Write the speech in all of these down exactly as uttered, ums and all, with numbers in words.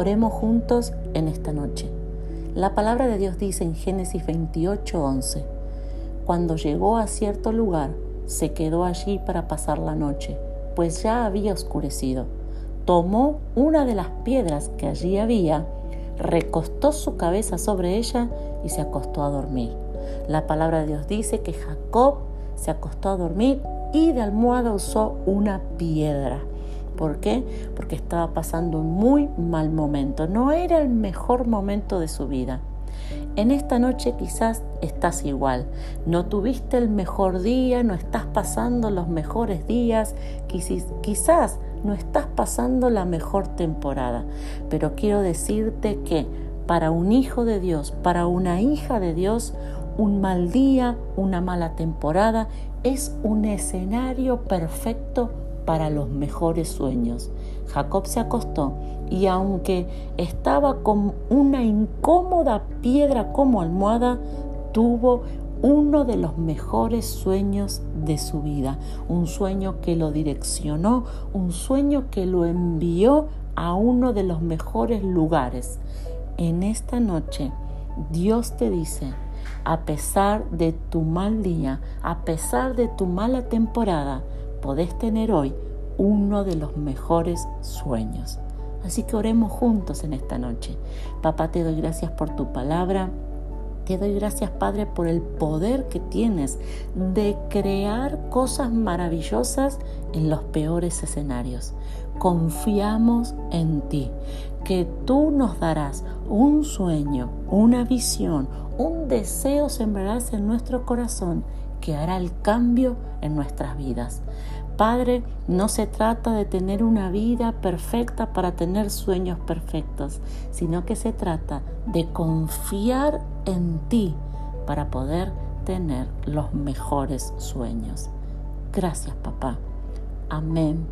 Oremos juntos en esta noche. La palabra de Dios dice en Génesis veintiocho, once, cuando llegó a cierto lugar, se quedó allí para pasar la noche, pues ya había oscurecido. Tomó una de las piedras que allí había, recostó su cabeza sobre ella y se acostó a dormir. La palabra de Dios dice que Jacob se acostó a dormir y de almohada usó una piedra. ¿Por qué? Porque estaba pasando un muy mal momento. No era el mejor momento de su vida. En esta noche quizás estás igual. No tuviste el mejor día, no estás pasando los mejores días, quizás no estás pasando la mejor temporada. Pero quiero decirte que para un hijo de Dios, para una hija de Dios, un mal día, una mala temporada es un escenario perfecto para los mejores sueños. Jacob se acostó y aunque estaba con una incómoda piedra como almohada, tuvo uno de los mejores sueños de su vida, un sueño que lo direccionó, un sueño que lo envió a uno de los mejores lugares. En esta noche, Dios te dice, a pesar de tu mal día, a pesar de tu mala temporada, podés tener hoy uno de los mejores sueños. Así que oremos juntos en esta noche. Papá, te doy gracias por tu palabra. Te doy gracias, Padre, por el poder que tienes de crear cosas maravillosas en los peores escenarios. Confiamos en ti, que tú nos darás un sueño, una visión, un deseo sembrarás en nuestro corazón que hará el cambio en nuestras vidas. Padre, no se trata de tener una vida perfecta para tener sueños perfectos, sino que se trata de confiar en ti para poder tener los mejores sueños. Gracias, papá. Amén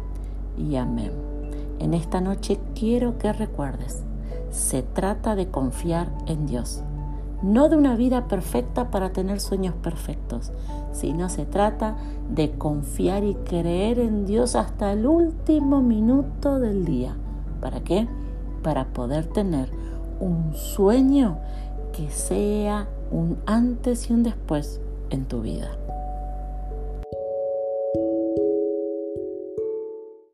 y amén. En esta noche quiero que recuerdes, se trata de confiar en Dios. No de una vida perfecta para tener sueños perfectos, sino se trata de confiar y creer en Dios hasta el último minuto del día. ¿Para qué? Para poder tener un sueño que sea un antes y un después en tu vida.